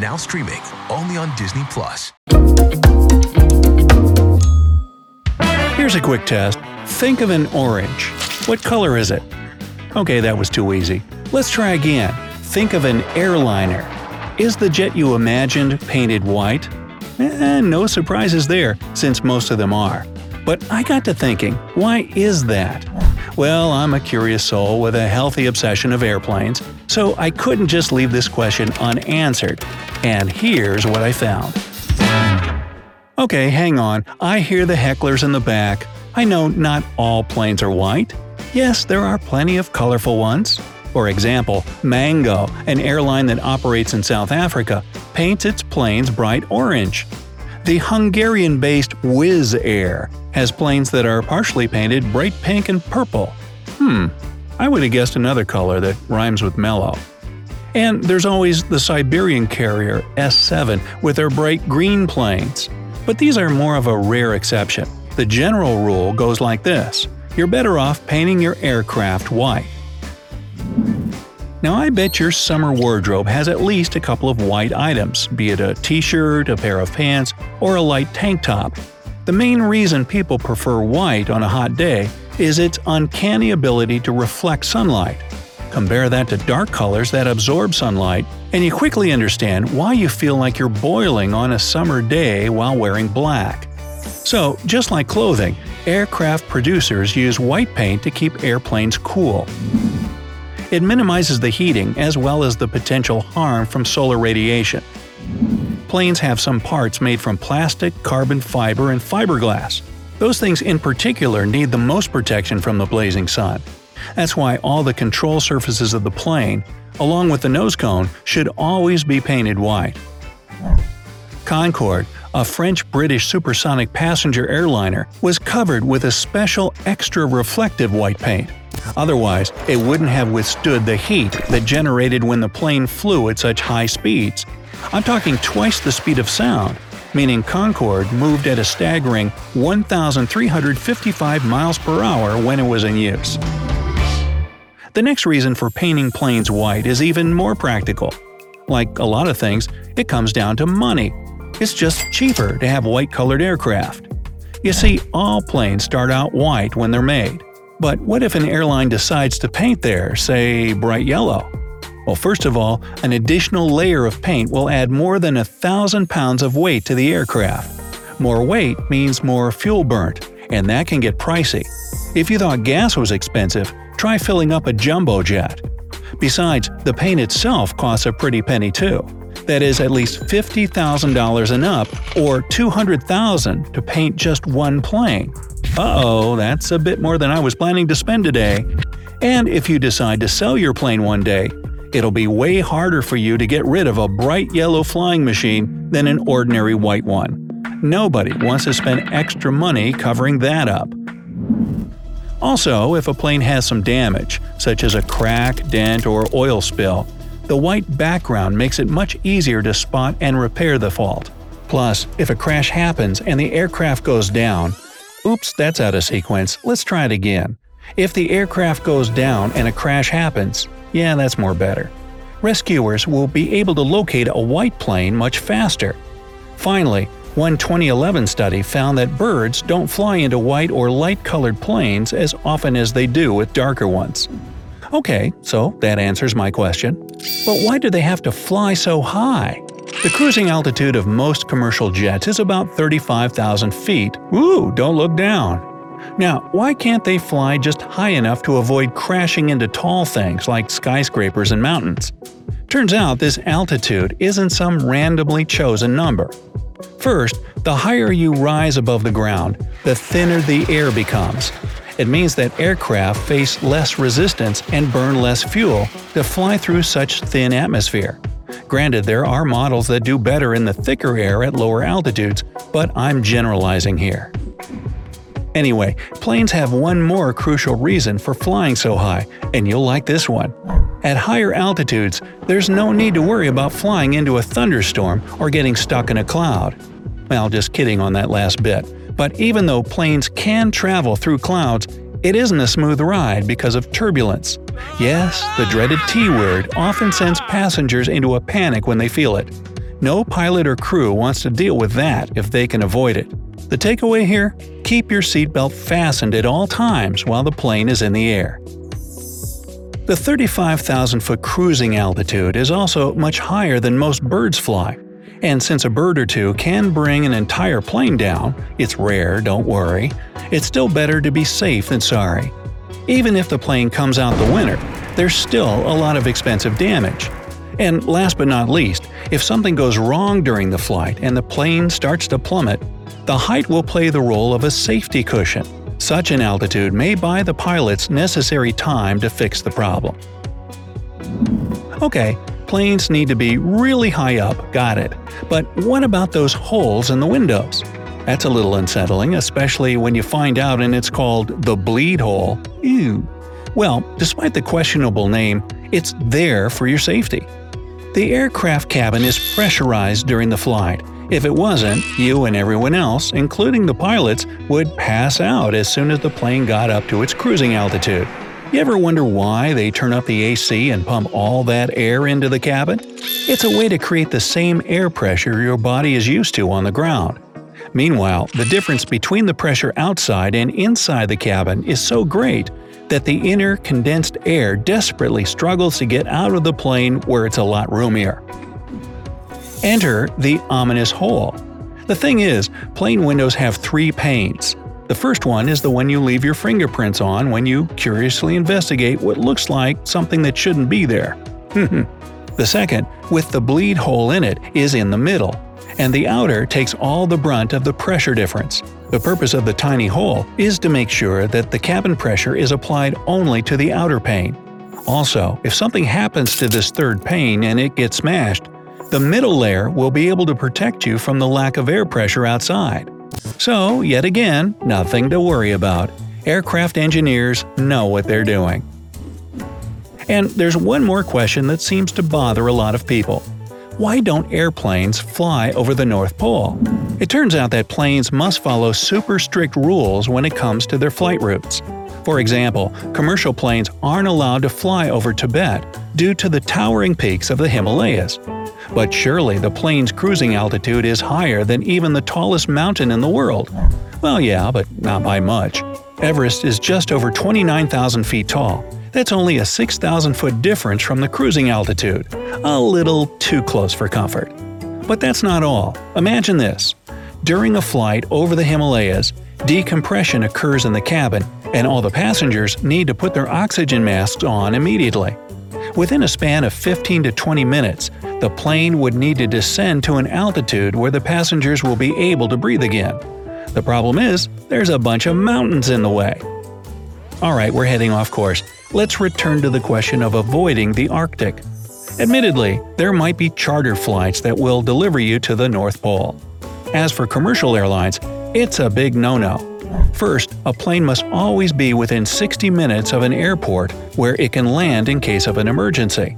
Now streaming only on Disney Plus. Here's a quick test. Think of an orange. What color is it? Okay, that was too easy. Let's try again. Think of an airliner. Is the jet you imagined painted white? No surprises there, since most of them are. But I got to thinking, why is that? Well, I'm a curious soul with a healthy obsession of airplanes, so I couldn't just leave this question unanswered. And here's what I found. Okay, hang on. I hear the hecklers in the back. I know not all planes are white. Yes, there are plenty of colorful ones. For example, Mango, an airline that operates in South Africa, paints its planes bright orange. The Hungarian-based Wizz Air has planes that are partially painted bright pink and purple. I would have guessed another color that rhymes with mellow. And there's always the Siberian carrier S7 with their bright green planes. But these are more of a rare exception. The general rule goes like this: you're better off painting your aircraft white. Now I bet your summer wardrobe has at least a couple of white items, be it a t-shirt, a pair of pants, or a light tank top. The main reason people prefer white on a hot day is its uncanny ability to reflect sunlight. Compare that to dark colors that absorb sunlight, and you quickly understand why you feel like you're boiling on a summer day while wearing black. So, just like clothing, aircraft producers use white paint to keep airplanes cool. It minimizes the heating as well as the potential harm from solar radiation. Planes have some parts made from plastic, carbon fiber, and fiberglass. Those things in particular need the most protection from the blazing sun. That's why all the control surfaces of the plane, along with the nose cone, should always be painted white. Concorde, a French-British supersonic passenger airliner, was covered with a special extra reflective white paint. Otherwise, it wouldn't have withstood the heat that generated when the plane flew at such high speeds. I'm talking twice the speed of sound, meaning Concorde moved at a staggering 1,355 miles per hour when it was in use. The next reason for painting planes white is even more practical. Like a lot of things, it comes down to money. It's just cheaper to have white-colored aircraft. You see, all planes start out white when they're made. But what if an airline decides to paint their, say, bright yellow? Well, first of all, an additional layer of paint will add more than 1,000 pounds of weight to the aircraft. More weight means more fuel burnt, and that can get pricey. If you thought gas was expensive, try filling up a jumbo jet. Besides, the paint itself costs a pretty penny too. That is at least $50,000 and up, or $200,000 to paint just one plane. Uh-oh, that's a bit more than I was planning to spend today. And if you decide to sell your plane one day, it'll be way harder for you to get rid of a bright yellow flying machine than an ordinary white one. Nobody wants to spend extra money covering that up. Also, if a plane has some damage, such as a crack, dent, or oil spill, the white background makes it much easier to spot and repair the fault. Plus, if a crash happens and the aircraft goes down, oops, that's out of sequence, let's try it again. If the aircraft goes down and a crash happens, yeah, that's more better. Rescuers will be able to locate a white plane much faster. Finally, one 2011 study found that birds don't fly into white or light-colored planes as often as they do with darker ones. Okay, so that answers my question. But why do they have to fly so high? The cruising altitude of most commercial jets is about 35,000 feet. Ooh, don't look down. Now, why can't they fly just high enough to avoid crashing into tall things like skyscrapers and mountains? Turns out this altitude isn't some randomly chosen number. First, the higher you rise above the ground, the thinner the air becomes. It means that aircraft face less resistance and burn less fuel to fly through such thin atmosphere. Granted, there are models that do better in the thicker air at lower altitudes, but I'm generalizing here. Anyway, planes have one more crucial reason for flying so high, and you'll like this one. At higher altitudes, there's no need to worry about flying into a thunderstorm or getting stuck in a cloud. Well, just kidding on that last bit. But even though planes can travel through clouds, it isn't a smooth ride because of turbulence. Yes, the dreaded T-word often sends passengers into a panic when they feel it. No pilot or crew wants to deal with that if they can avoid it. The takeaway here? Keep your seatbelt fastened at all times while the plane is in the air. The 35,000-foot cruising altitude is also much higher than most birds fly. And since a bird or two can bring an entire plane down – it's rare, don't worry – it's still better to be safe than sorry. Even if the plane comes out the winner, there's still a lot of expensive damage. And last but not least, if something goes wrong during the flight and the plane starts to plummet, the height will play the role of a safety cushion. Such an altitude may buy the pilots necessary time to fix the problem. Okay, planes need to be really high up, got it. But what about those holes in the windows? That's a little unsettling, especially when you find out and it's called the bleed hole. Ew. Well, despite the questionable name, it's there for your safety. The aircraft cabin is pressurized during the flight. If it wasn't, you and everyone else, including the pilots, would pass out as soon as the plane got up to its cruising altitude. You ever wonder why they turn up the AC and pump all that air into the cabin? It's a way to create the same air pressure your body is used to on the ground. Meanwhile, the difference between the pressure outside and inside the cabin is so great that the inner condensed air desperately struggles to get out of the plane where it's a lot roomier. Enter the ominous hole. The thing is, plane windows have three panes. The first one is the one you leave your fingerprints on when you curiously investigate what looks like something that shouldn't be there. The second, with the bleed hole in it, is in the middle, and the outer takes all the brunt of the pressure difference. The purpose of the tiny hole is to make sure that the cabin pressure is applied only to the outer pane. Also, if something happens to this third pane and it gets smashed, the middle layer will be able to protect you from the lack of air pressure outside. So, yet again, nothing to worry about. Aircraft engineers know what they're doing. And there's one more question that seems to bother a lot of people. Why don't airplanes fly over the North Pole? It turns out that planes must follow super strict rules when it comes to their flight routes. For example, commercial planes aren't allowed to fly over Tibet due to the towering peaks of the Himalayas. But surely the plane's cruising altitude is higher than even the tallest mountain in the world. Well, yeah, but not by much. Everest is just over 29,000 feet tall. That's only a 6,000-foot difference from the cruising altitude. A little too close for comfort. But that's not all. Imagine this. During a flight over the Himalayas, decompression occurs in the cabin, and all the passengers need to put their oxygen masks on immediately. Within a span of 15 to 20 minutes, the plane would need to descend to an altitude where the passengers will be able to breathe again. The problem is, there's a bunch of mountains in the way. Alright, we're heading off course. Let's return to the question of avoiding the Arctic. Admittedly, there might be charter flights that will deliver you to the North Pole. As for commercial airlines, it's a big no-no. First, a plane must always be within 60 minutes of an airport where it can land in case of an emergency.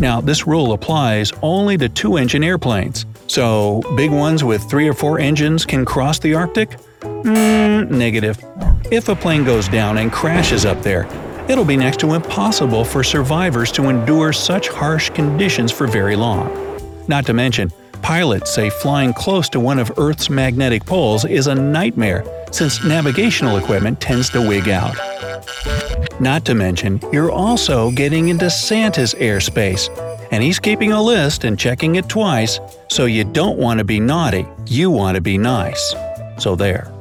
Now, this rule applies only to two-engine airplanes. So, big ones with 3 or 4 engines can cross the Arctic? Negative. If a plane goes down and crashes up there, it'll be next to impossible for survivors to endure such harsh conditions for very long. Not to mention, pilots say flying close to one of Earth's magnetic poles is a nightmare, since navigational equipment tends to wig out. Not to mention, you're also getting into Santa's airspace, and he's keeping a list and checking it twice, so you don't want to be naughty, you want to be nice. So there.